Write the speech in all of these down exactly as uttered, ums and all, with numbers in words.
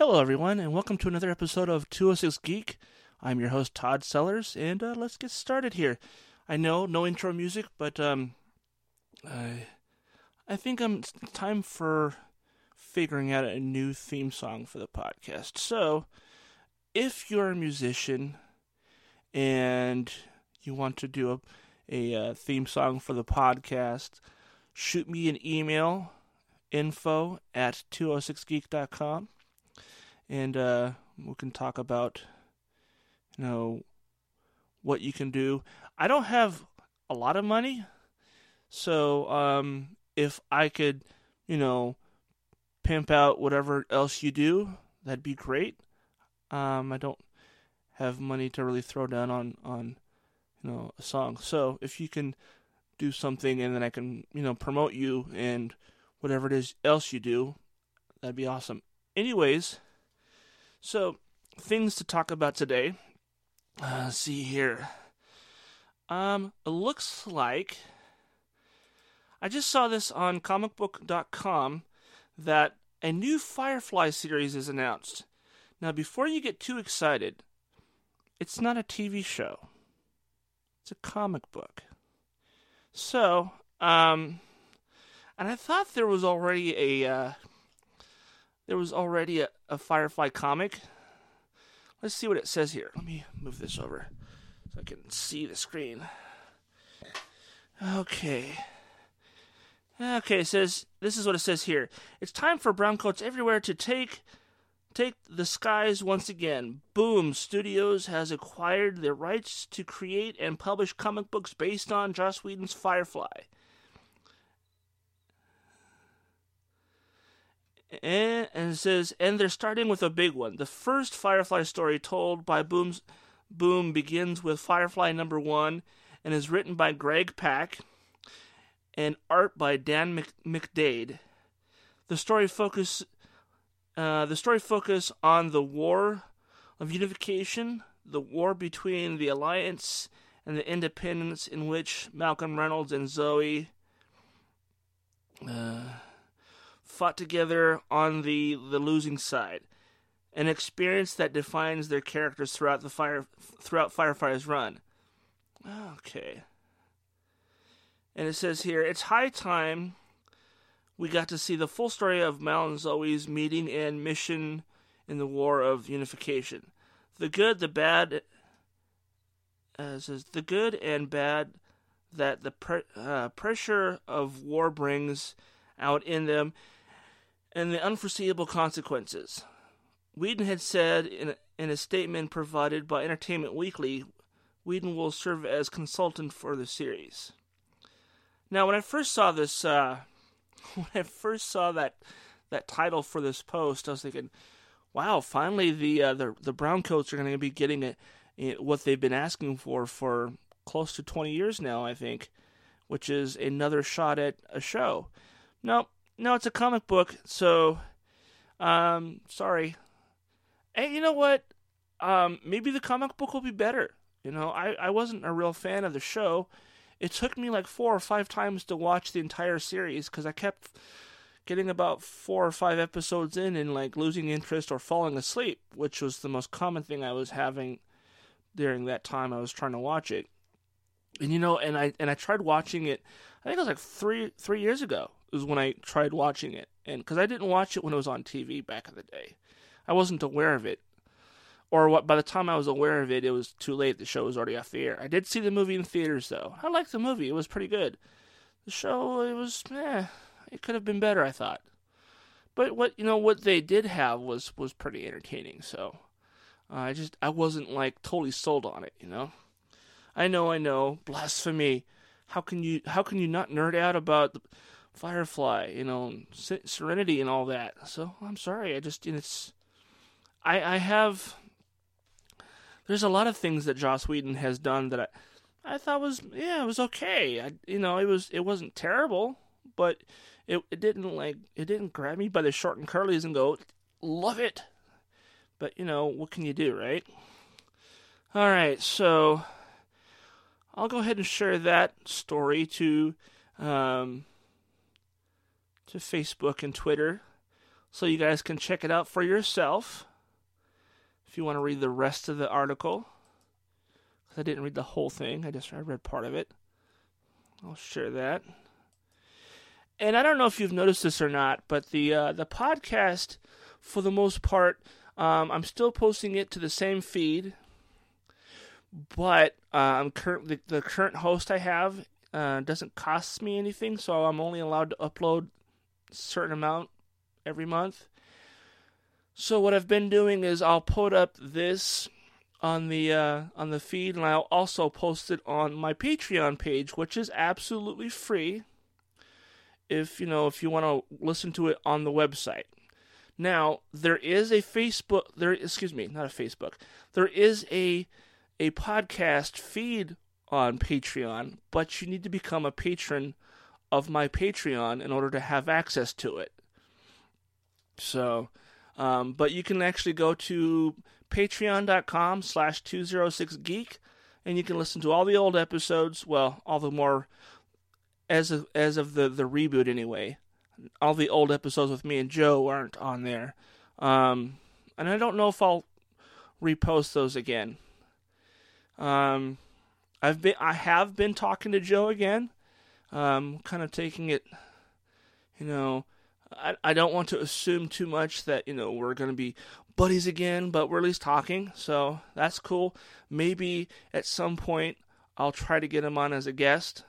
Hello, everyone, and welcome to another episode of two oh six Geek. I'm your host, Todd Sellers, and uh, let's get started here. I know, no intro music, but um, I, I think I'm, it's time for figuring out a new theme song for the podcast. So, if you're a musician and you want to do a, a, a theme song for the podcast, shoot me an email, info at two oh six geek dot com. And uh, we can talk about, you know, what you can do. I don't have a lot of money, so um, if I could, you know, pimp out whatever else you do, that'd be great. Um, I don't have money to really throw down on, on, you know, a song. So if you can do something and then I can, you know, promote you and whatever it is else you do, that'd be awesome. Anyways... So, things to talk about today. Uh, let's see here. Um, it looks like... I just saw this on comic book dot com that a new Firefly series is announced. Now, before you get too excited, it's not a T V show. It's a comic book. So, um... and I thought there was already a... Uh, There was already a, a Firefly comic. Let's see what it says here. Let me move this over so I can see the screen. Okay. Okay, it says, this is what it says here. It's time for browncoats everywhere to take, take the skies once again. Boom Studios has acquired the rights to create and publish comic books based on Joss Whedon's Firefly. And it says, and they're starting with a big one. The first Firefly story told by Boom's, Boom begins with Firefly number one and is written by Greg Pak and art by Dan Mc, McDade. The story focus, uh, the story focus on the war of unification, the war between the Alliance and the Independents, in which Malcolm Reynolds and Zoe... Uh, fought together on the, the losing side, an experience that defines their characters throughout the fire throughout Firefly's run. Okay. And it says here, it's high time we got to see the full story of Mal and Zoe's meeting and mission in the War of Unification. The good, the bad, uh, it says the good and bad that the pre- uh, pressure of war brings out in them, and the unforeseeable consequences. Whedon had said in a, in a statement provided by Entertainment Weekly, Whedon will serve as consultant for the series. Now, when I first saw this, uh, when I first saw that that title for this post, I was thinking, "Wow! Finally, the uh, the the browncoats are going to be getting it, it, what they've been asking for for close to twenty years now, I think, which is another shot at a show." No, no, it's a comic book, so, um, sorry. Hey, you know what? Um, maybe the comic book will be better. You know, I, I wasn't a real fan of the show. It took me like four or five times to watch the entire series, because I kept getting about four or five episodes in and, like, losing interest or falling asleep, which was the most common thing I was having during that time I was trying to watch it. And, you know, and I and I tried watching it, I think it was like three three years ago. Was when I tried watching it, and because I didn't watch it when it was on T V back in the day, I wasn't aware of it. Or what? By the time I was aware of it, it was too late. The show was already off the air. I did see the movie in theaters, though. I liked the movie; it was pretty good. The show, it was, eh, it could have been better, I thought. But what you know, what they did have was was pretty entertaining. So uh, I just I wasn't like totally sold on it, you know. I know, I know, blasphemy. How can you how can you not nerd out about the Firefly, you know, Serenity and all that. So, I'm sorry, I just, it's, I, I have, there's a lot of things that Joss Whedon has done that I, I thought was, yeah, it was okay. I, you know, it was, it wasn't terrible, but it, it didn't like, it didn't grab me by the short and curlies and go, love it. But, you know, what can you do, right? All right, so, I'll go ahead and share that story to, um, to Facebook and Twitter, so you guys can check it out for yourself if you want to read the rest of the article. Because I didn't read the whole thing. I just I read part of it. I'll share that. And I don't know if you've noticed this or not, but the uh, the podcast, for the most part, um, I'm still posting it to the same feed. But uh, I'm current the, the current host I have uh, doesn't cost me anything, so I'm only allowed to upload a certain amount every month. So what I've been doing is I'll put up this on the uh, on the feed, and I'll also post it on my Patreon page, which is absolutely free. If you know, if you want to listen to it on the website. Now, there is a Facebook, there, excuse me, not a Facebook, there is a a podcast feed on Patreon, but you need to become a patron of my Patreon in order to have access to it. So, um, but you can actually go to patreon.com slash 206 Geek, and you can listen to all the old episodes, well, all the more... As of, as of the, the reboot anyway. All the old episodes with me and Joe aren't on there. Um, and I don't know if I'll repost those again. Um, I've been, I have been talking to Joe again. Um, kind of taking it, you know, I, I don't want to assume too much that, you know, we're going to be buddies again, but we're at least talking. So that's cool. Maybe at some point I'll try to get him on as a guest.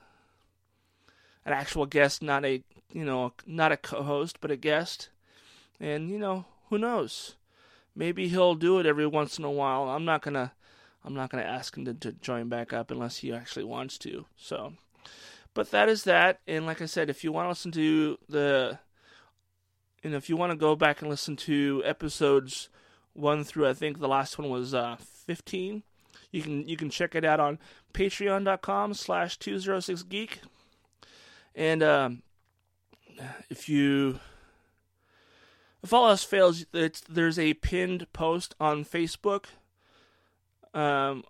An actual guest, not a, you know, not a co-host, but a guest. And, you know, who knows? Maybe he'll do it every once in a while. I'm not going to, I'm not going to ask him to, to join back up unless he actually wants to. So, but that is that. And like I said, if you want to listen to the, you know, if you want to go back and listen to episodes one through, I think the last one was uh, fifteen, you can, you can check it out on patreon.com slash 206 Geek. And um, if you, if all else fails, it's, there's a pinned post on Facebook, um,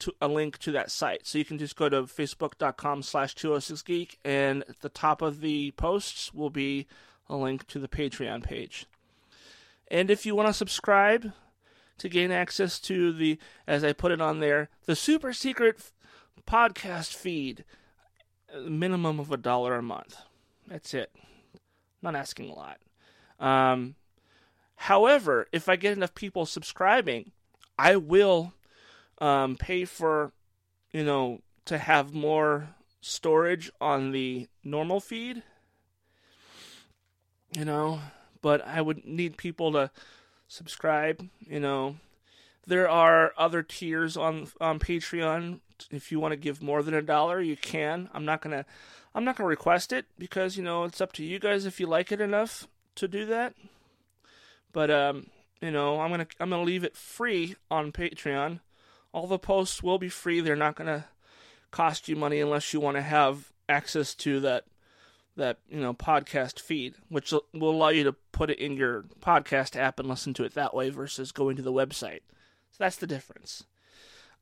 to, a link to that site. So you can just go to facebook.com slash 206geek, and at the top of the posts will be a link to the Patreon page. And if you want to subscribe to gain access to the, as I put it on there, the super secret f- podcast feed, minimum of a dollar a month. That's it. Not asking a lot. Um, however, if I get enough people subscribing, I will um, pay for, you know, to have more storage on the normal feed. You know, but I would need people to subscribe. You know, there are other tiers on on Patreon. If you want to give more than a dollar, you can. I'm not gonna, I'm not gonna request it because, you know, it's up to you guys if you like it enough to do that. But um, you know, I'm gonna, I'm gonna leave it free on Patreon. All the posts will be free. They're not gonna cost you money unless you want to have access to that, that you know, podcast feed, which will allow you to put it in your podcast app and listen to it that way versus going to the website. So that's the difference.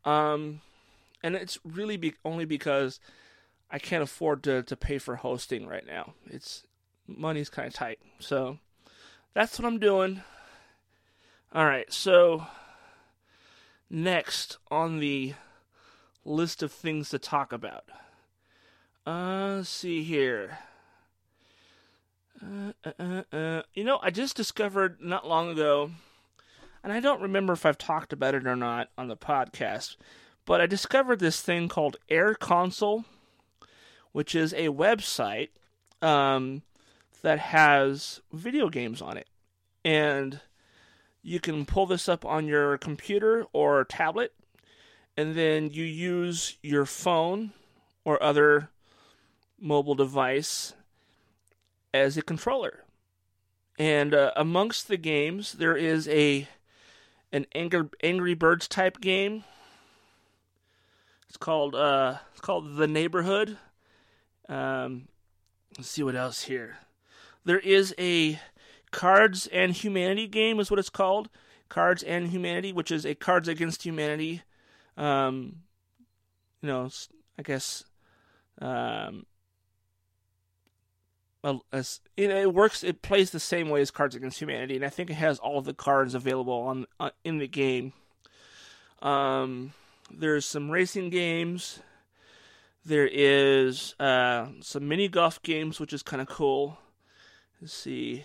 Um. And it's really be- only because I can't afford to, to pay for hosting right now. It's money's kind of tight. So that's what I'm doing. All right. So next on the list of things to talk about. Uh, let's see here. Uh, uh, uh, uh. You know, I just discovered not long ago, and I don't remember if I've talked about it or not on the podcast, but I discovered this thing called Air Console, which is a website um, that has video games on it. And you can pull this up on your computer or tablet, and then you use your phone or other mobile device as a controller. And uh, amongst the games, there is a an Angry, Angry Birds type game. It's called uh, it's called The Neighborhood. Um, let's see what else here. There is a Cards and Humanity game, is what it's called. Cards and Humanity, which is a Cards Against Humanity, um, you know, I guess um, a, a, it, it works. It plays the same way as Cards Against Humanity, and I think it has all of the cards available on uh, in the game. Um, there's some racing games. There is uh, some mini golf games, which is kind of cool. Let's see.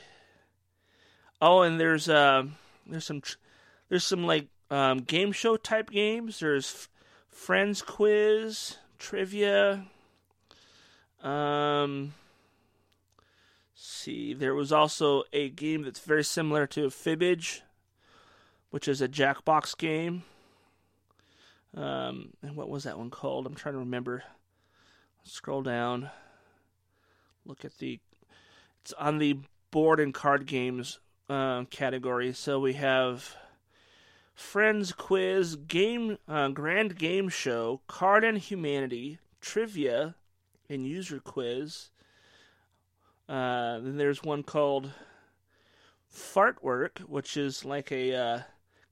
Oh, and there's uh, there's some there's some like um, game show type games. There's Friends Quiz, Trivia. Um, see, there was also a game that's very similar to Fibbage, which is a Jackbox game. Um, and what was that one called? I'm trying to remember. Let's scroll down. Look at the. It's on the board and card games uh, category. So we have Friends Quiz, Game uh, Grand Game Show, Card and Humanity, Trivia, and User Quiz. Uh, then there's one called Fartwork, which is like a uh,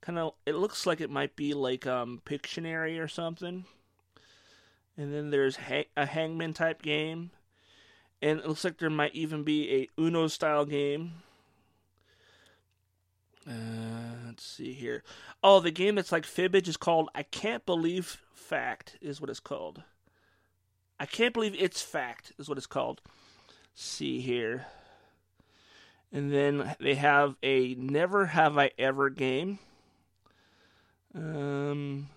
kind of. It looks like it might be like um, Pictionary or something. And then there's hang- a Hangman type game, and it looks like there might even be a Uno style game. Uh, let's see here. Oh, the game that's like Fibbage is called I Can't Believe Fact is what it's called. I Can't Believe It's Fact is what it's called. See here. And then they have a Never Have I Ever game. Um,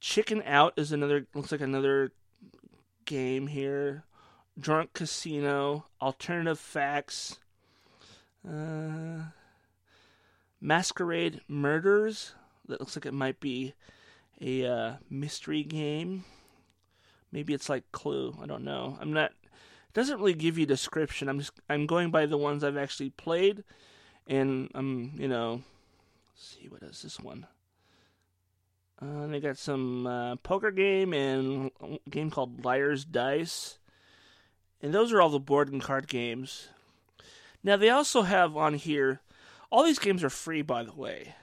Chicken Out is another, looks like another game here. Drunk Casino, Alternative Facts, uh, Masquerade Murders. That looks like it might be a uh, mystery game. Maybe it's like Clue. I don't know. I'm not. It doesn't really give you a description. I'm just. I'm going by the ones I've actually played, and I'm. You know. Let's see, what is this one? Uh, they got some uh, poker game and a game called Liar's Dice, and those are all the board and card games. Now they also have on here. All these games are free, by the way,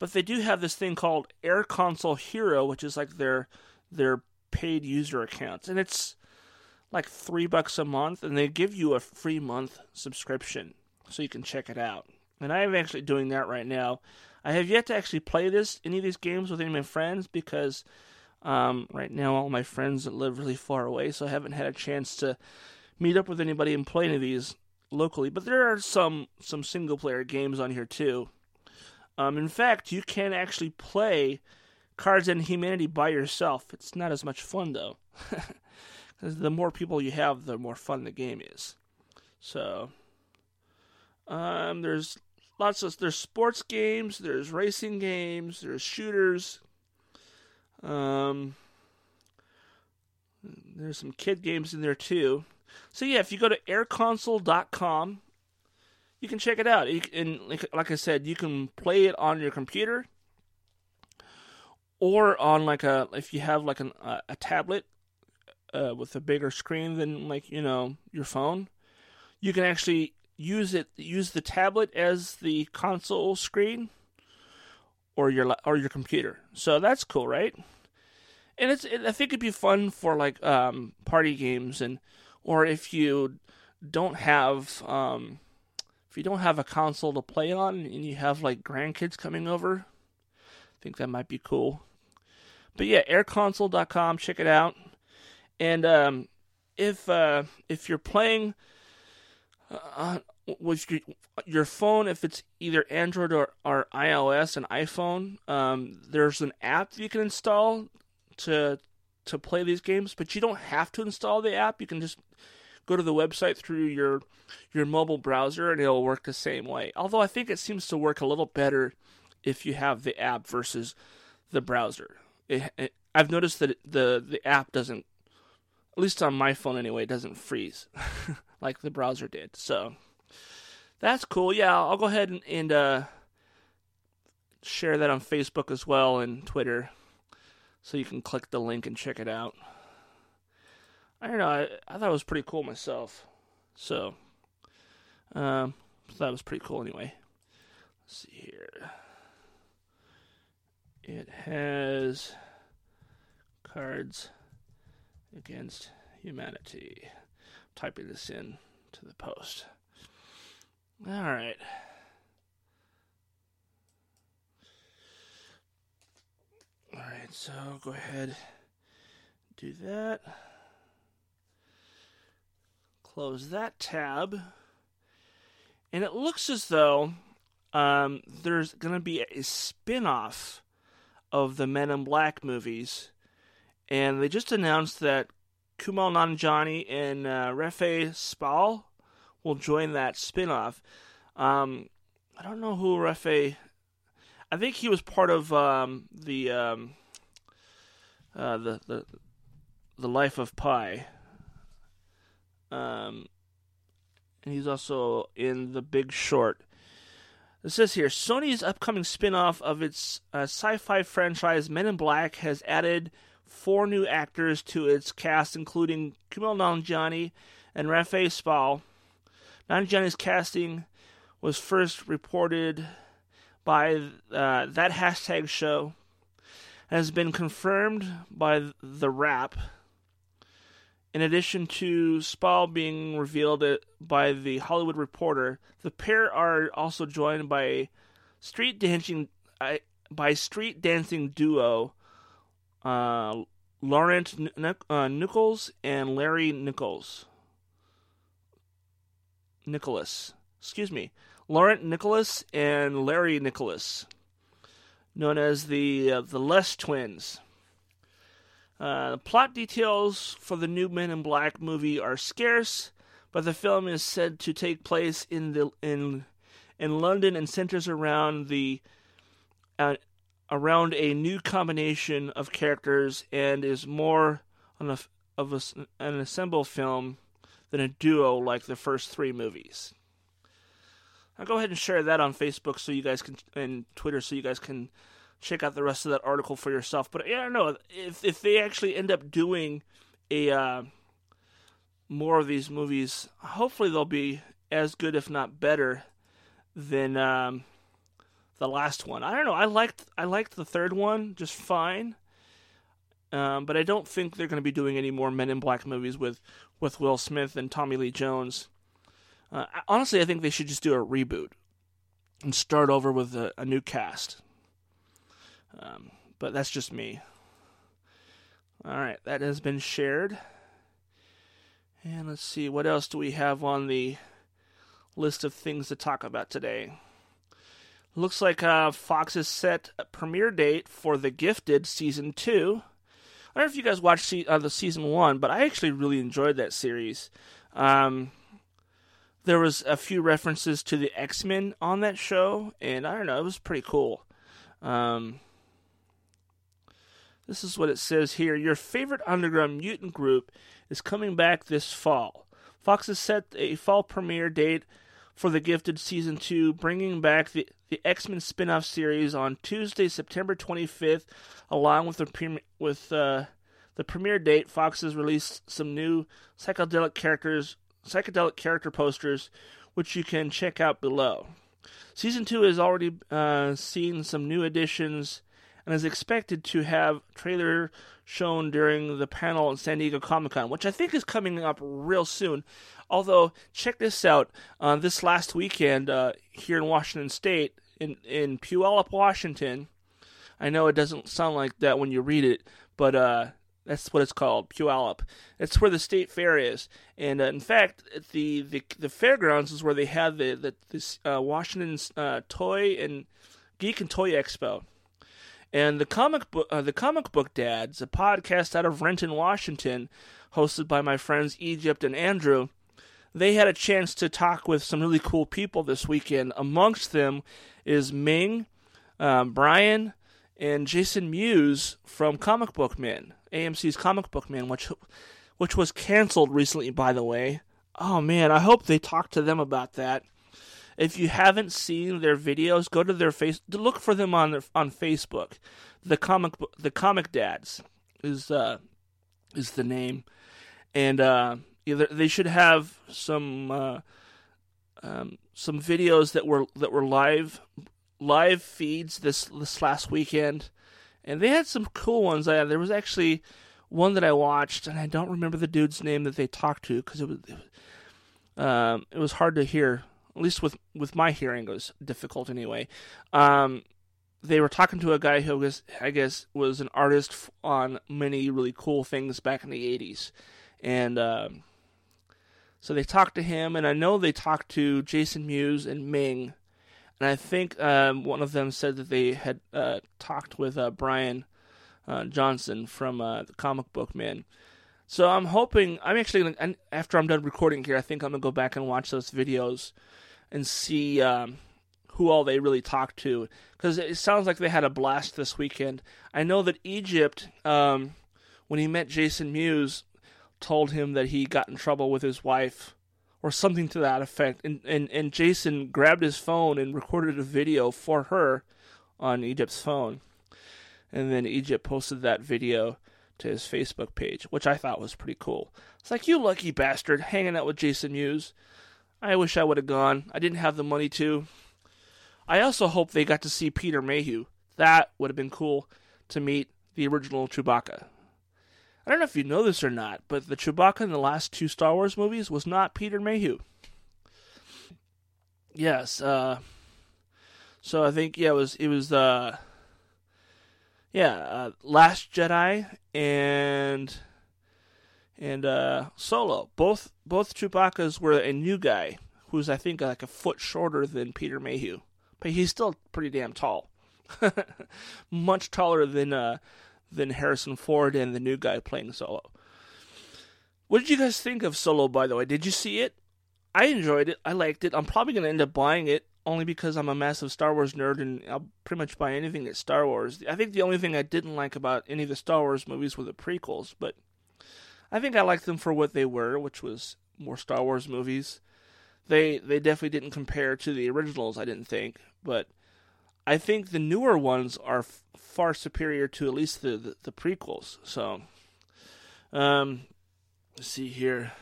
but they do have this thing called Air Console Hero, which is like their their paid user accounts, and it's like three bucks a month, and they give you a free month subscription so you can check it out. And I am actually doing that right now. I have yet to actually play this any of these games with any of my friends because um, right now all my friends live really far away, so I haven't had a chance to meet up with anybody and play any of these locally. But there are some some single player games on here too. Um, in fact, you can actually play Cards and Humanity by yourself. It's not as much fun, though. Because the more people you have, the more fun the game is. So, um, there's lots of, there's sports games, there's racing games, there's shooters. Um, there's some kid games in there, too. So, yeah, if you go to air console dot com, you can check it out. And like I said, you can play it on your computer. Or on like a, if you have like an, uh, a tablet uh, with a bigger screen than like, you know, your phone, you can actually use it, use the tablet as the console screen or your, or your computer. So that's cool, right? And it's, it, I think it'd be fun for like um, party games and, or if you don't have, um, if you don't have a console to play on and you have like grandkids coming over, I think that might be cool. But yeah, air console dot com, check it out. And um, if uh, if you're playing uh, with your, your phone, if it's either Android or, or iOS and iPhone, um, there's an app you can install to to play these games. But you don't have to install the app. You can just go to the website through your your mobile browser, and it'll work the same way. Although I think it seems to work a little better if you have the app versus the browser. It, it, I've noticed that the, the app doesn't, at least on my phone anyway, doesn't freeze like the browser did. So that's cool. Yeah, I'll go ahead and, and uh, share that on Facebook as well and Twitter so you can click the link and check it out. I don't know. I, I thought it was pretty cool myself. So um, that was pretty cool anyway. Let's see here. It has Cards Against Humanity. I'm typing this in to the post. All right. All right, so go ahead, do that. Close that tab. And it looks as though um, there's going to be a spin-off of the Men in Black movies. And they just announced that Kumail Nanjiani and uh, Rafe Spall will join that spin-off. Um, I don't know who Rafe... I think he was part of um, the, um, uh, the the the Life of Pi, um, and he's also in The Big Short. It says here, Sony's upcoming spin-off of its uh, sci-fi franchise Men in Black has added four new actors to its cast, including Kumail Nanjiani and Rafe Spall. Nanjiani's casting was first reported by uh, That Hashtag Show, has been confirmed by The Wrap, in addition to Spall being revealed by The Hollywood Reporter. The pair are also joined by street dancing uh, by street dancing duo uh, Laurent Nicolas and Larry Nicolas. Nicholas, excuse me. Laurent Nicolas and Larry Nicolas, known as the uh, the Les Twins. Uh, plot details for the new Men in Black movie are scarce, but the film is said to take place in the in in London and centers around the uh, around a new combination of characters and is more on a, of a, an ensemble film than a duo like the first three movies. I'll go ahead and share that on Facebook so you guys can, and Twitter, so you guys can check out the rest of that article for yourself. But yeah, I don't know if if they actually end up doing a uh, more of these movies. Hopefully, they'll be as good, if not better, than um, the last one. I don't know. I liked I liked the third one just fine, um, but I don't think they're going to be doing any more Men in Black movies with with Will Smith and Tommy Lee Jones. Uh, honestly, I think they should just do a reboot and start over with a, a new cast. Um, but that's just me. All right, that has been shared. And let's see, what else do we have on the list of things to talk about today? Looks like uh, Fox has set a premiere date for The Gifted Season two. I don't know if you guys watched se- uh, the Season one, but I actually really enjoyed that series. Um... There was a few references to the X-Men on that show, and I don't know, it was pretty cool. Um, this is what it says here. Your favorite underground mutant group is coming back this fall. Fox has set a fall premiere date for The Gifted Season two, bringing back the, the X-Men spin-off series on Tuesday, September twenty-fifth, along with the pre- with uh, the premiere date. Fox has released some new psychedelic characters psychedelic character posters, which you can check out below. Season two has already uh, seen some new additions and is expected to have trailer shown during the panel at San Diego Comic-Con, which I think is coming up real soon. Although, check this out. Uh, this last weekend uh, here in Washington State, in, in Puyallup, Washington, I know it doesn't sound like that when you read it, but... Uh, That's what it's called, Puyallup. That's where the state fair is, and uh, in fact, the, the the fairgrounds is where they had the the this, uh, Washington's uh, toy and geek and toy expo, and the comic book uh, the Comic Book Dads, a podcast out of Renton, Washington, hosted by my friends Egypt and Andrew. They had a chance to talk with some really cool people this weekend. Amongst them is Ming, um, Brian, and Jason Mewes from Comic Book Men. A M C's Comic Book Man, which which was canceled recently, by the way. Oh, man, I hope they talk to them about that. If you haven't seen their videos, go to their face. Look for them on their, on Facebook. The comic the Comic Dads is uh, is the name, and uh, either they should have some uh, um, some videos that were that were live live feeds this this last weekend. And they had some cool ones. There was actually one that I watched, and I don't remember the dude's name that they talked to because it was it was, um, it was hard to hear. At least with, with my hearing, it was difficult anyway. Um, they were talking to a guy who was, I guess was an artist on many really cool things back in the eighties. And um, so they talked to him, and I know they talked to Jason Mewes and Ming. And I think um, one of them said that they had uh, talked with uh, Brian uh, Johnson from uh, the Comic Book Men. So I'm hoping, I'm actually going to, after I'm done recording here, I think I'm going to go back and watch those videos and see um, who all they really talked to. Because it sounds like they had a blast this weekend. I know that Egypt, um, when he met Jason Mewes, told him that he got in trouble with his wife or something to that effect. And, and, and Jason grabbed his phone and recorded a video for her on Egypt's phone. And then Egypt posted that video to his Facebook page, which I thought was pretty cool. It's like, you lucky bastard, hanging out with Jason Mewes. I wish I would have gone. I didn't have the money to. I also hope they got to see Peter Mayhew. That would have been cool to meet the original Chewbacca. I don't know if you know this or not, but the Chewbacca in the last two Star Wars movies was not Peter Mayhew. Yes, uh... So I think, yeah, it was, it was, uh... Yeah, uh, Last Jedi and and uh, Solo. Both both Chewbacca's were a new guy who's, I think, like a foot shorter than Peter Mayhew. But he's still pretty damn tall. Much taller than uh, than Harrison Ford and the new guy playing Solo. What did you guys think of Solo, by the way? Did you see it? I enjoyed it. I liked it. I'm probably going to end up buying it. Only because I'm a massive Star Wars nerd, and I'll pretty much buy anything at Star Wars. I think the only thing I didn't like about any of the Star Wars movies were the prequels, but I think I liked them for what they were, which was more Star Wars movies. They they definitely didn't compare to the originals, I didn't think, but I think the newer ones are f- far superior to at least the, the, the prequels. So, um, let's see here.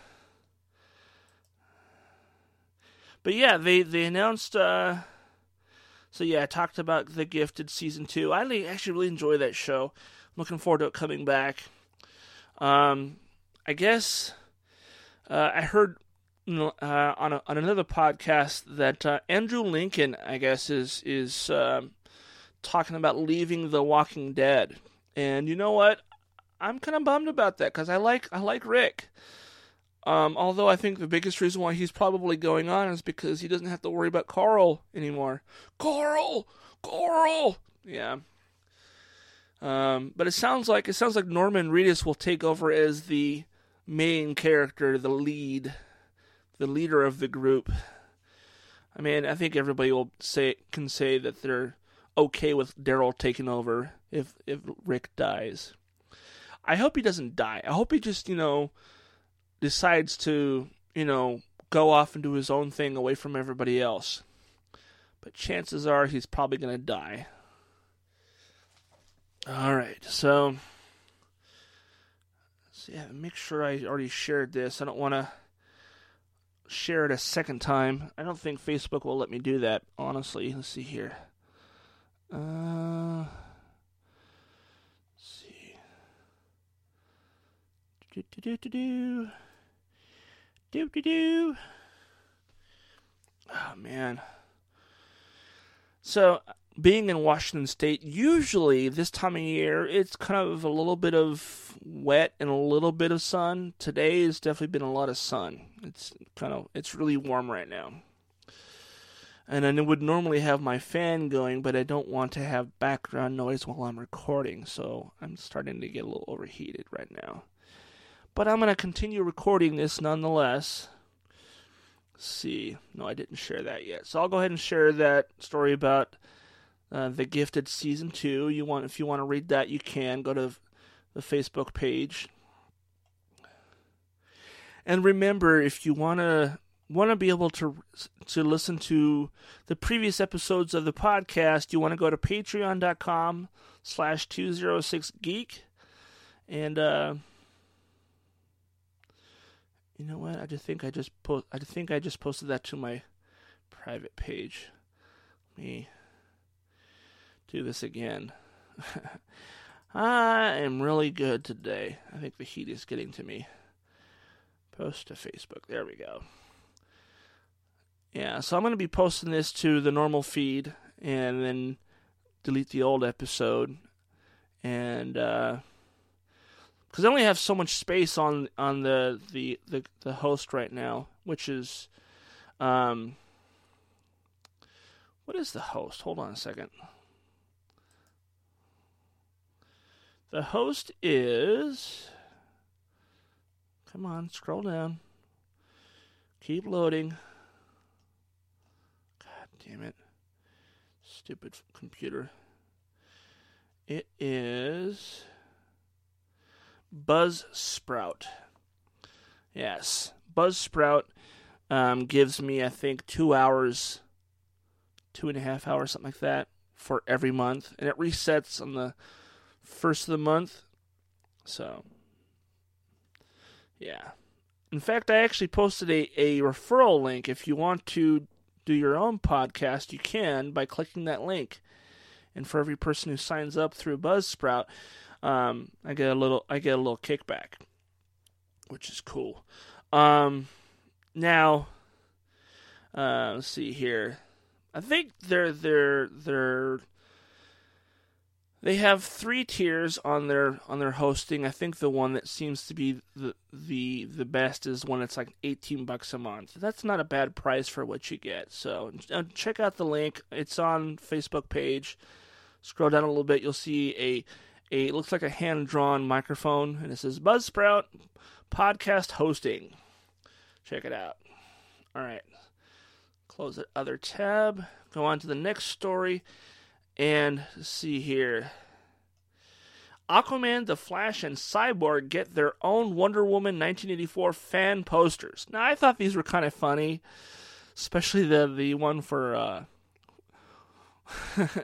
But yeah, they, they announced, uh, so yeah, I talked about The Gifted Season two. I really, actually really enjoy that show. I'm looking forward to it coming back. Um, I guess uh, I heard uh, on a, on another podcast that uh, Andrew Lincoln, I guess, is, is um, talking about leaving The Walking Dead. And you know what? I'm kind of bummed about that because I like I like Rick. Um, although I think the biggest reason why he's probably going on is because he doesn't have to worry about Carl anymore. Carl! Carl! Yeah. Um, but it sounds like it sounds like Norman Reedus will take over as the main character, the lead, the leader of the group. I mean, I think everybody will say can say that they're okay with Daryl taking over if if Rick dies. I hope he doesn't die. I hope he just, you know, decides to, you know, go off and do his own thing away from everybody else. But chances are he's probably going to die. Alright, so, so yeah, make sure I already shared this. I don't want to share it a second time. I don't think Facebook will let me do that, honestly. Let's see here. Uh... Do do do do do do do do. Oh man! So being in Washington State, usually this time of year, it's kind of a little bit of wet and a little bit of sun. Today has definitely been a lot of sun. It's kind of it's really warm right now, and I would normally have my fan going, but I don't want to have background noise while I'm recording, so I'm starting to get a little overheated right now. But I'm going to continue recording this nonetheless. Let's see. No, I didn't share that yet. So I'll go ahead and share that story about uh, The Gifted Season two. You want, if you want to read that, you can. Go to the Facebook page. And remember, if you want to want to be able to, to listen to the previous episodes of the podcast, you want to go to patreon.com slash 206 Geek. And, uh... you know what? I just think I just post. I think I just posted that to my private page. Let me do this again. I am really good today. I think the heat is getting to me. Post to Facebook. There we go. Yeah, so I'm going to be posting this to the normal feed and then delete the old episode. And, uh... because I only have so much space on on the, the, the, the host right now, which is... Um, what is the host? Hold on a second. The host is... Come on, scroll down. Keep loading. God damn it. Stupid computer. It is... Buzzsprout. Yes. Buzzsprout um, gives me, I think, two hours, two and a half hours, something like that, for every month. And it resets on the first of the month. So, yeah. In fact, I actually posted a, a referral link. If you want to do your own podcast, you can by clicking that link. And for every person who signs up through Buzzsprout, Um, I get a little, I get a little kickback, which is cool. Um, now, uh, let's see here. I think they're, they're, they're, they have three tiers on their, on their hosting. I think the one that seems to be the, the, the best is one that's like eighteen bucks a month. That's not a bad price for what you get. So uh, check out the link. It's on Facebook page. Scroll down a little bit. You'll see a, A, it looks like a hand-drawn microphone, and it says Buzzsprout Podcast Hosting. Check it out. All right. Close the other tab. Go on to the next story. And see here. Aquaman, The Flash, and Cyborg get their own Wonder Woman nineteen eighty-four fan posters. Now, I thought these were kind of funny, especially the, the one for... Uh,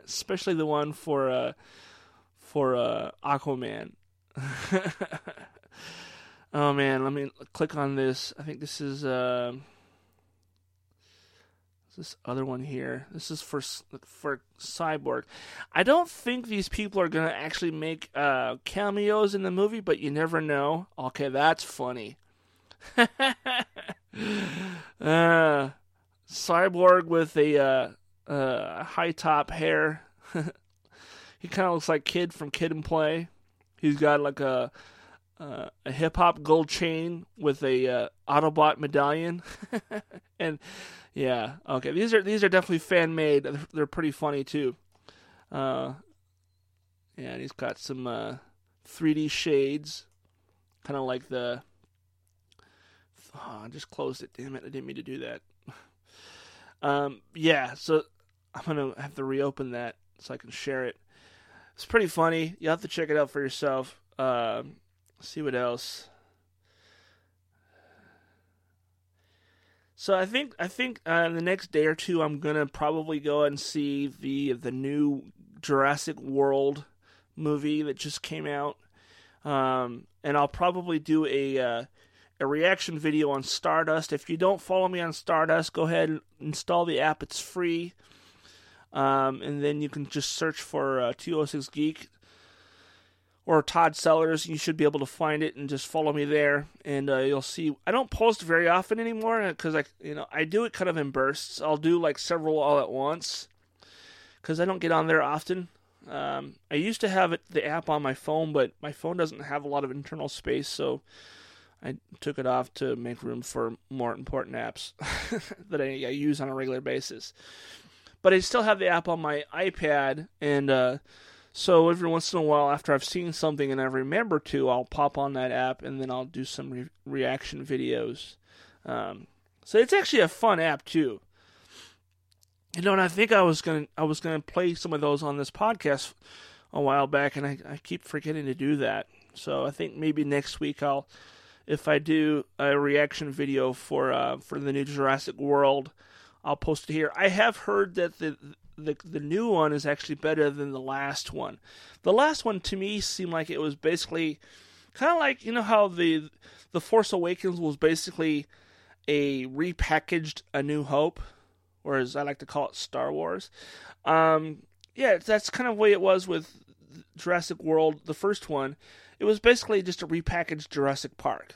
especially the one for... Uh, for uh, Aquaman. Oh man, let me click on this. I think this is uh, this other one here. This is for for Cyborg. I don't think these people are gonna actually make uh, cameos in the movie, but you never know. Okay, that's funny. uh, Cyborg with a uh, uh, high top hair. He kind of looks like Kid from Kid and Play. He's got like a uh, a hip hop gold chain with a uh, Autobot medallion, and yeah, okay. These are these are definitely fan made. They're pretty funny too. Uh, yeah, and he's got some uh, three D shades, kind of like the. Oh, I just closed it. Damn it! I didn't mean to do that. Um, yeah, so I'm gonna have to reopen that so I can share it. It's pretty funny. You'll have to check it out for yourself. Uh, see what else. So I think I think uh, in the next day or two, I'm gonna probably go and see the the new Jurassic World movie that just came out, um, and I'll probably do a uh, a reaction video on Stardust. If you don't follow me on Stardust, go ahead and install the app. It's free. Um, and then you can just search for uh, two oh six Geek or Todd Sellers. You should be able to find it and just follow me there, and uh, you'll see. I don't post very often anymore because I, you know, I do it kind of in bursts. I'll do like several all at once because I don't get on there often. Um, I used to have it, the app on my phone, but my phone doesn't have a lot of internal space, so I took it off to make room for more important apps that I, I use on a regular basis. But I still have the app on my iPad, and uh, so every once in a while, after I've seen something and I remember to, I'll pop on that app, and then I'll do some re- reaction videos. Um, so it's actually a fun app too. You know, and I think I was gonna I was gonna play some of those on this podcast a while back, and I, I keep forgetting to do that. So I think maybe next week I'll, if I do a reaction video for uh, for the new Jurassic World. I'll post it here. I have heard that the, the the new one is actually better than the last one. The last one to me seemed like it was basically kind of like, you know how the the Force Awakens was basically a repackaged A New Hope, or as I like to call it, Star Wars. Um, yeah, that's kind of the way it was with Jurassic World, the first one, it was basically just a repackaged Jurassic Park.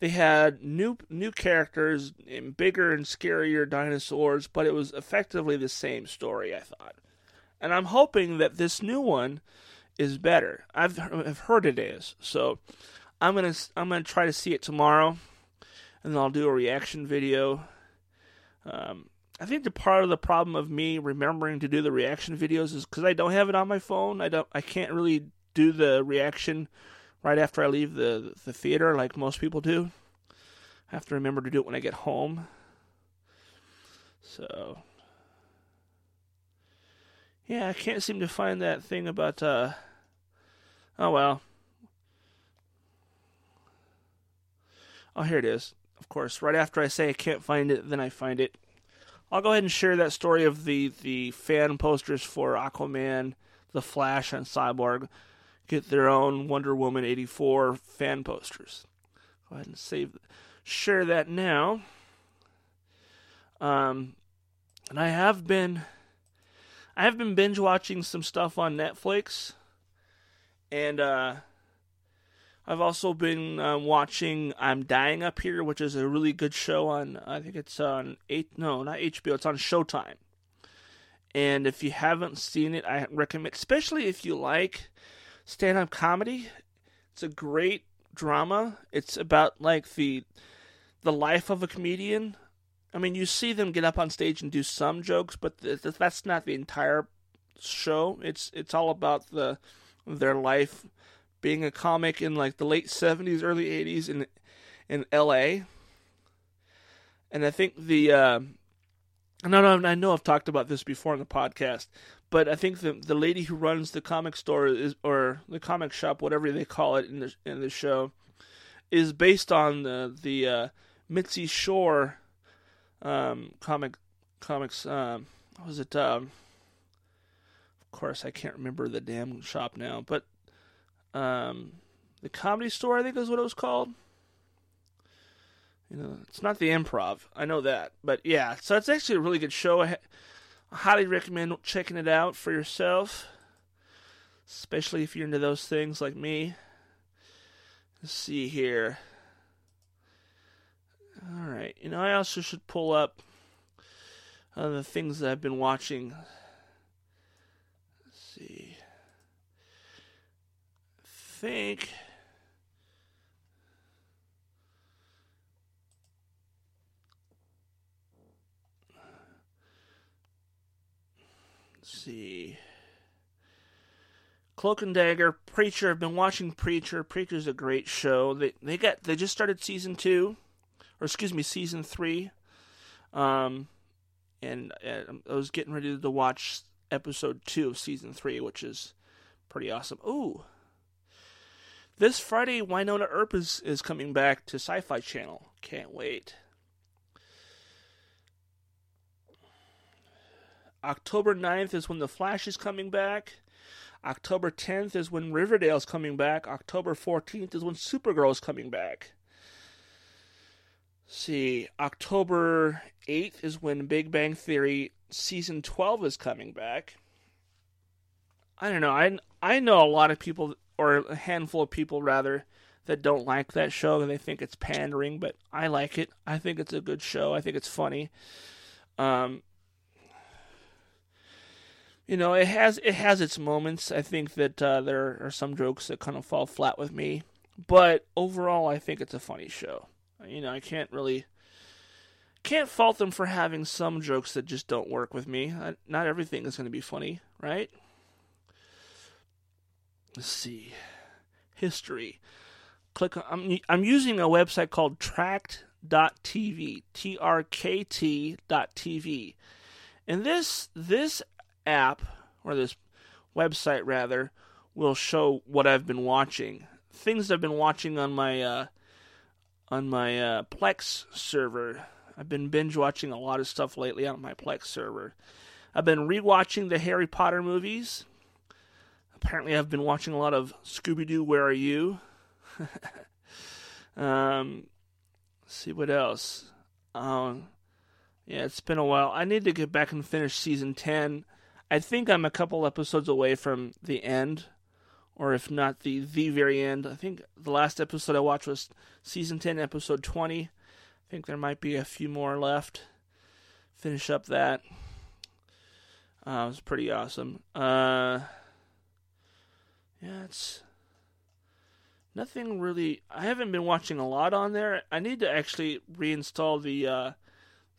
They had new new characters and bigger and scarier dinosaurs, but it was effectively the same story, I thought. And I'm hoping that this new one is better. I've I've heard it is, so I'm gonna I'm gonna try to see it tomorrow, and then I'll do a reaction video. Um, I think the part of the problem of me remembering to do the reaction videos is because I don't have it on my phone. I don't. I can't really do the reaction right after I leave the, the theater, like most people do. I have to remember to do it when I get home. So, yeah, I can't seem to find that thing about, uh, oh well. Oh, here it is. Of course, right after I say I can't find it, then I find it. I'll go ahead and share that story of the, the fan posters for Aquaman, The Flash, and Cyborg. Get their own Wonder Woman eighty-four fan posters. Go ahead and save, share that now. Um, and I have been, I have been binge watching some stuff on Netflix, and uh, I've also been uh, watching "I'm Dying Up Here," which is a really good show on. I think it's on eight. No, not H B O. It's on Showtime. And if you haven't seen it, I recommend, especially if you like stand-up comedy. It's a great drama. It's about like the the life of a comedian. I mean, you see them get up on stage and do some jokes, but th- th- that's not the entire show. It's it's all about the their life being a comic in like the late seventies, early eighties in in L A. And I think the uh, no, no, I know I've talked about this before on the podcast. But I think the the lady who runs the comic store is, or the comic shop, whatever they call it in the in the show, is based on the the uh, Mitzi Shore um, comic comics. Um, what was it? Um, of course, I can't remember the damn shop now. But um, the Comedy Store, I think, is what it was called. You know, it's not the Improv. I know that. But yeah, so it's actually a really good show. I ha- I highly recommend checking it out for yourself, especially if you're into those things like me. Let's see here. All right, you know, I also should pull up uh, the things that I've been watching. Let's see. I think Let's see. Cloak and Dagger, Preacher. I've been watching Preacher. Preacher's a great show. They they got they just started season two, or excuse me, season three. Um, and, and I was getting ready to watch episode two of season three, which is pretty awesome. Ooh, this Friday, Winona Earp is, is coming back to Sci-Fi Channel. Can't wait. October ninth is when The Flash is coming back. October tenth is when Riverdale is coming back. October fourteenth is when Supergirl is coming back. Let's see, October eighth is when Big Bang Theory Season twelve is coming back. I don't know. I, I know a lot of people, or a handful of people rather, that don't like that show and they think it's pandering, but I like it. I think it's a good show. I think it's funny. Um... You know, it has it has its moments. I think that uh, there are some jokes that kind of fall flat with me, but overall, I think it's a funny show. You know, I can't really can't fault them for having some jokes that just don't work with me. I, not everything is going to be funny, right? Let's see, history. Click. On, I'm I'm using a website called Trakt dot T V, T R K T dot T V, and this this. app, or this website rather, will show what I've been watching, things I've been watching on my uh, on my uh, Plex server. I've been binge watching a lot of stuff lately on my Plex server. I've been rewatching the Harry Potter movies. Apparently, I've been watching a lot of Scooby Doo. Where Are You? um, let's see what else. Um, yeah, it's been a while. I need to get back and finish season ten. I think I'm a couple episodes away from the end, or if not the, the very end. I think the last episode I watched was Season ten, Episode twenty. I think there might be a few more left. Finish up that. Uh, it was pretty awesome. Uh, yeah, it's... Nothing really... I haven't been watching a lot on there. I need to actually reinstall the uh,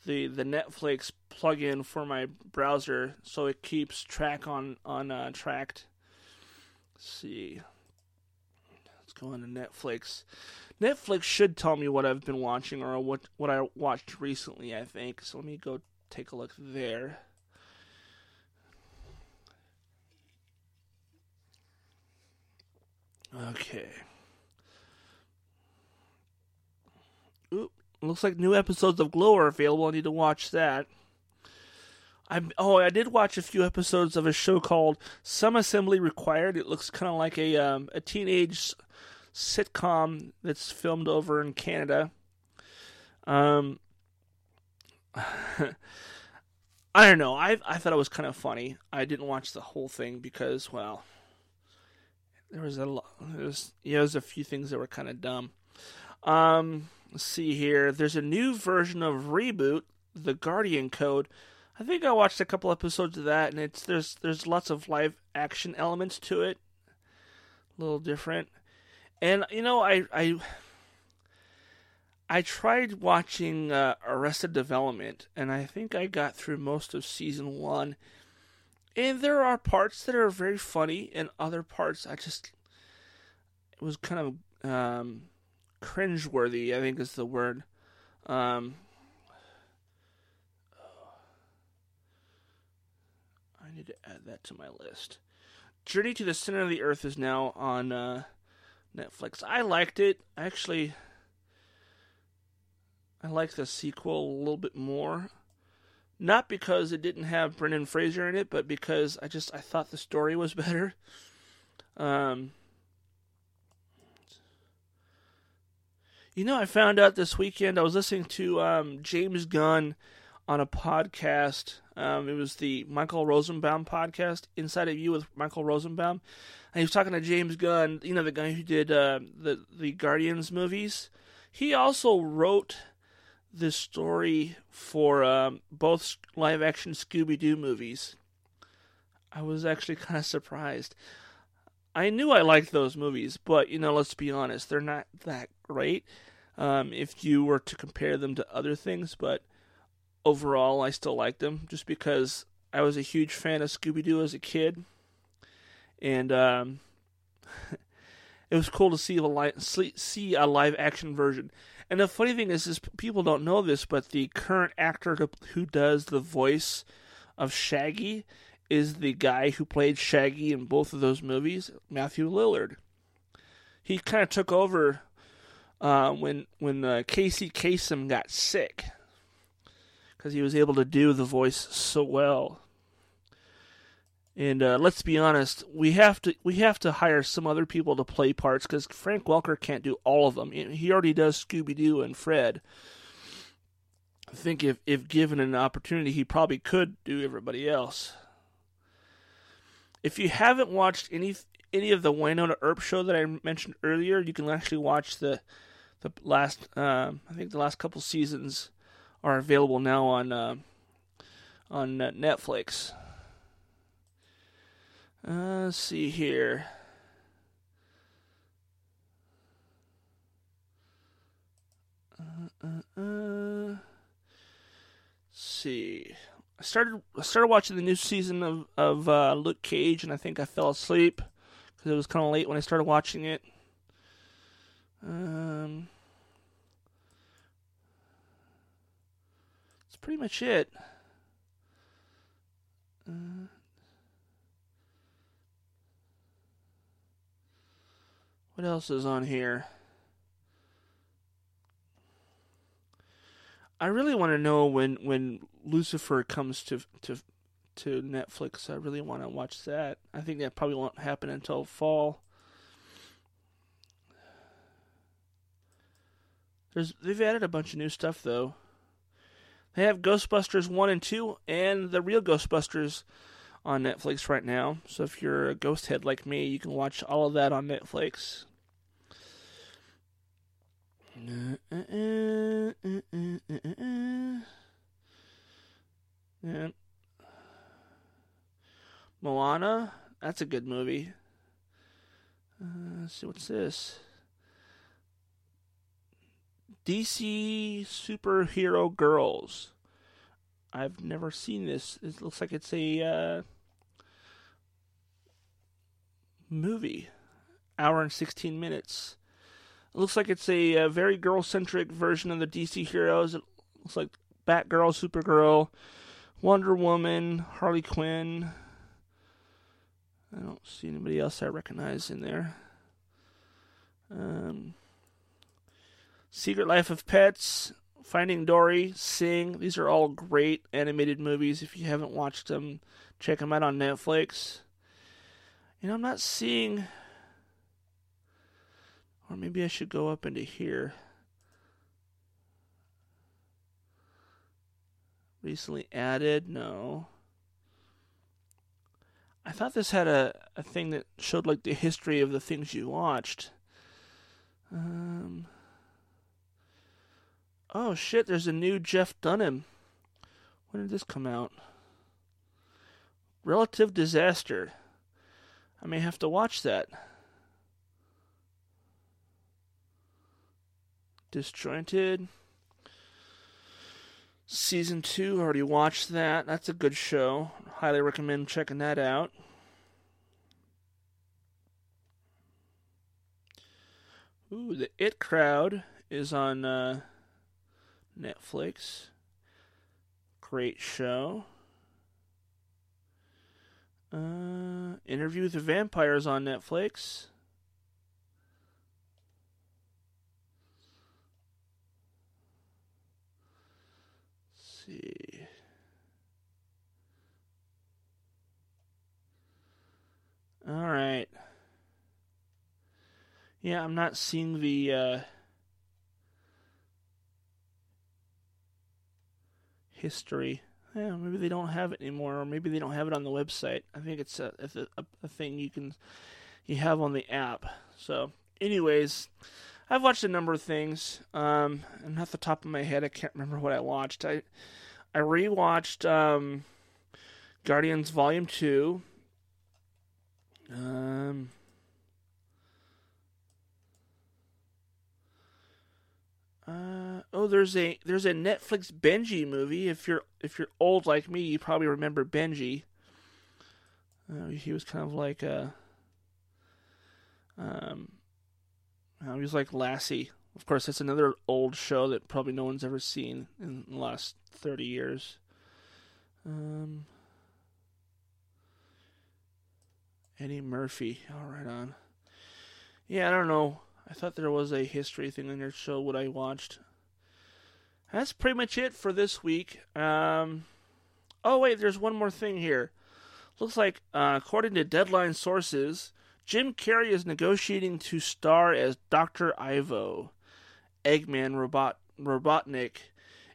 the the Netflix plugin for my browser so it keeps track on, on uh, tracked. Let's see. Let's go on to Netflix. Netflix should tell me what I've been watching or what, what I watched recently, I think. So let me go take a look there. Okay. Oop, looks like new episodes of Glow are available. I need to watch that. I'm, oh, I did watch a few episodes of a show called Some Assembly Required. It looks kind of like a um, a teenage sitcom that's filmed over in Canada. Um, I don't know. I I thought it was kind of funny. I didn't watch the whole thing because, well, there was a lot. There was, yeah, there was a few things that were kind of dumb. Um, let's see here. There's a new version of Reboot, The Guardian Code. I think I watched a couple episodes of that, and it's there's there's lots of live action elements to it. A little different. And, you know, I I, I tried watching uh, Arrested Development, and I think I got through most of season one. And there are parts that are very funny, and other parts I just... It was kind of... Um, cringeworthy, I think is the word. Um, I need to add that to my list. Journey to the Center of the Earth is now on uh, Netflix. I liked it. Actually, I liked the sequel a little bit more. Not because it didn't have Brendan Fraser in it, but because I just I thought the story was better. Um... You know, I found out this weekend, I was listening to um, James Gunn on a podcast. Um, it was the Michael Rosenbaum podcast, Inside of You with Michael Rosenbaum. And he was talking to James Gunn, you know, the guy who did uh, the, the Guardians movies. He also wrote the story for um, both live-action Scooby-Doo movies. I was actually kind of surprised. I knew I liked those movies, but, you know, let's be honest, they're not that great um, if you were to compare them to other things, but overall, I still liked them, just because I was a huge fan of Scooby-Doo as a kid, and um, it was cool to see a, li- see a live-action version. And the funny thing is, is, people don't know this, but the current actor who does the voice of Shaggy is the guy who played Shaggy in both of those movies, Matthew Lillard. He kind of took over uh, when when uh, Casey Kasem got sick, because he was able to do the voice so well. And uh, let's be honest, we have to we have to hire some other people to play parts, because Frank Welker can't do all of them. He already does Scooby-Doo and Fred. I think if if given an opportunity, he probably could do everybody else. If you haven't watched any any of the Winona Earp show that I mentioned earlier, you can actually watch the the last. Um, I think the last couple seasons are available now on uh, on uh, Netflix. Uh, let's see here. Uh, uh, uh. Let's see. I started I started watching the new season of, of uh, Luke Cage, and I think I fell asleep because it was kind of late when I started watching it. Um, that's pretty much it. Uh, what else is on here? I really want to know when, when Lucifer comes to to to Netflix. I really want to watch that. I think that probably won't happen until fall. There's they've added a bunch of new stuff though. They have Ghostbusters one and two and the real Ghostbusters on Netflix right now. So if you're a ghost head like me, you can watch all of that on Netflix. Uh, uh, uh, uh, uh, uh, uh. Yeah. Moana, that's a good movie. Uh, let's see, what's this? D C Superhero Girls. I've never seen this. It looks like it's a uh, movie. Hour and sixteen minutes. It looks like it's a, a very girl-centric version of the D C heroes. It looks like Batgirl, Supergirl, Wonder Woman, Harley Quinn. I don't see anybody else I recognize in there. Um, Secret Life of Pets, Finding Dory, Sing. These are all great animated movies. If you haven't watched them, check them out on Netflix. And I'm not seeing... Or maybe I should go up into here. Recently added? No. I thought this had a, a thing that showed like the history of the things you watched. Um. Oh shit, there's a new Jeff Dunham. When did this come out? Relative Disaster. I may have to watch that. Disjointed. Season two, already watched that. That's a good show. Highly recommend checking that out. Ooh, The It Crowd is on uh, Netflix. Great show. Uh, Interview with the Vampire is on Netflix. See. All right. Yeah, I'm not seeing the uh, history. Yeah, maybe they don't have it anymore, or maybe they don't have it on the website. I think it's a, a, a thing you can you have on the app. So, anyways. I've watched a number of things, um, and off the top of my head, I can't remember what I watched. I I rewatched um, Guardians Volume two. Um, uh, oh, there's a there's a Netflix Benji movie. If you're if you're old like me, you probably remember Benji. Uh, he was kind of like a. Um, He was like Lassie. Of course, that's another old show that probably no one's ever seen in the last thirty years. Um, Eddie Murphy. All right, on. Yeah, I don't know. I thought there was a history thing on your show. What I watched. That's pretty much it for this week. Um, oh wait, there's one more thing here. Looks like, uh, according to Deadline sources, Jim Carrey is negotiating to star as Doctor Ivo, Eggman Robot, Robotnik,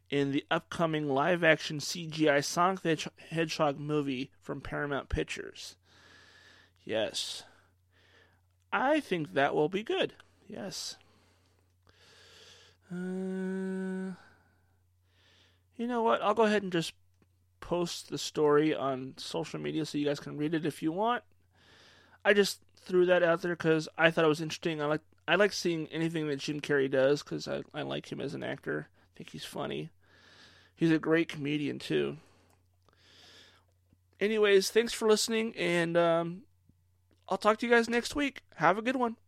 in the upcoming live-action C G I Sonic the Hedgehog movie from Paramount Pictures. Yes. I think that will be good. Yes. Uh, you know what? I'll go ahead and just post the story on social media so you guys can read it if you want. I just... threw that out there because I thought it was interesting. I like I like seeing anything that Jim Carrey does because I, I like him as an actor. I think he's funny. He's a great comedian too. Anyways, thanks for listening, and um, I'll talk to you guys next week. Have a good one.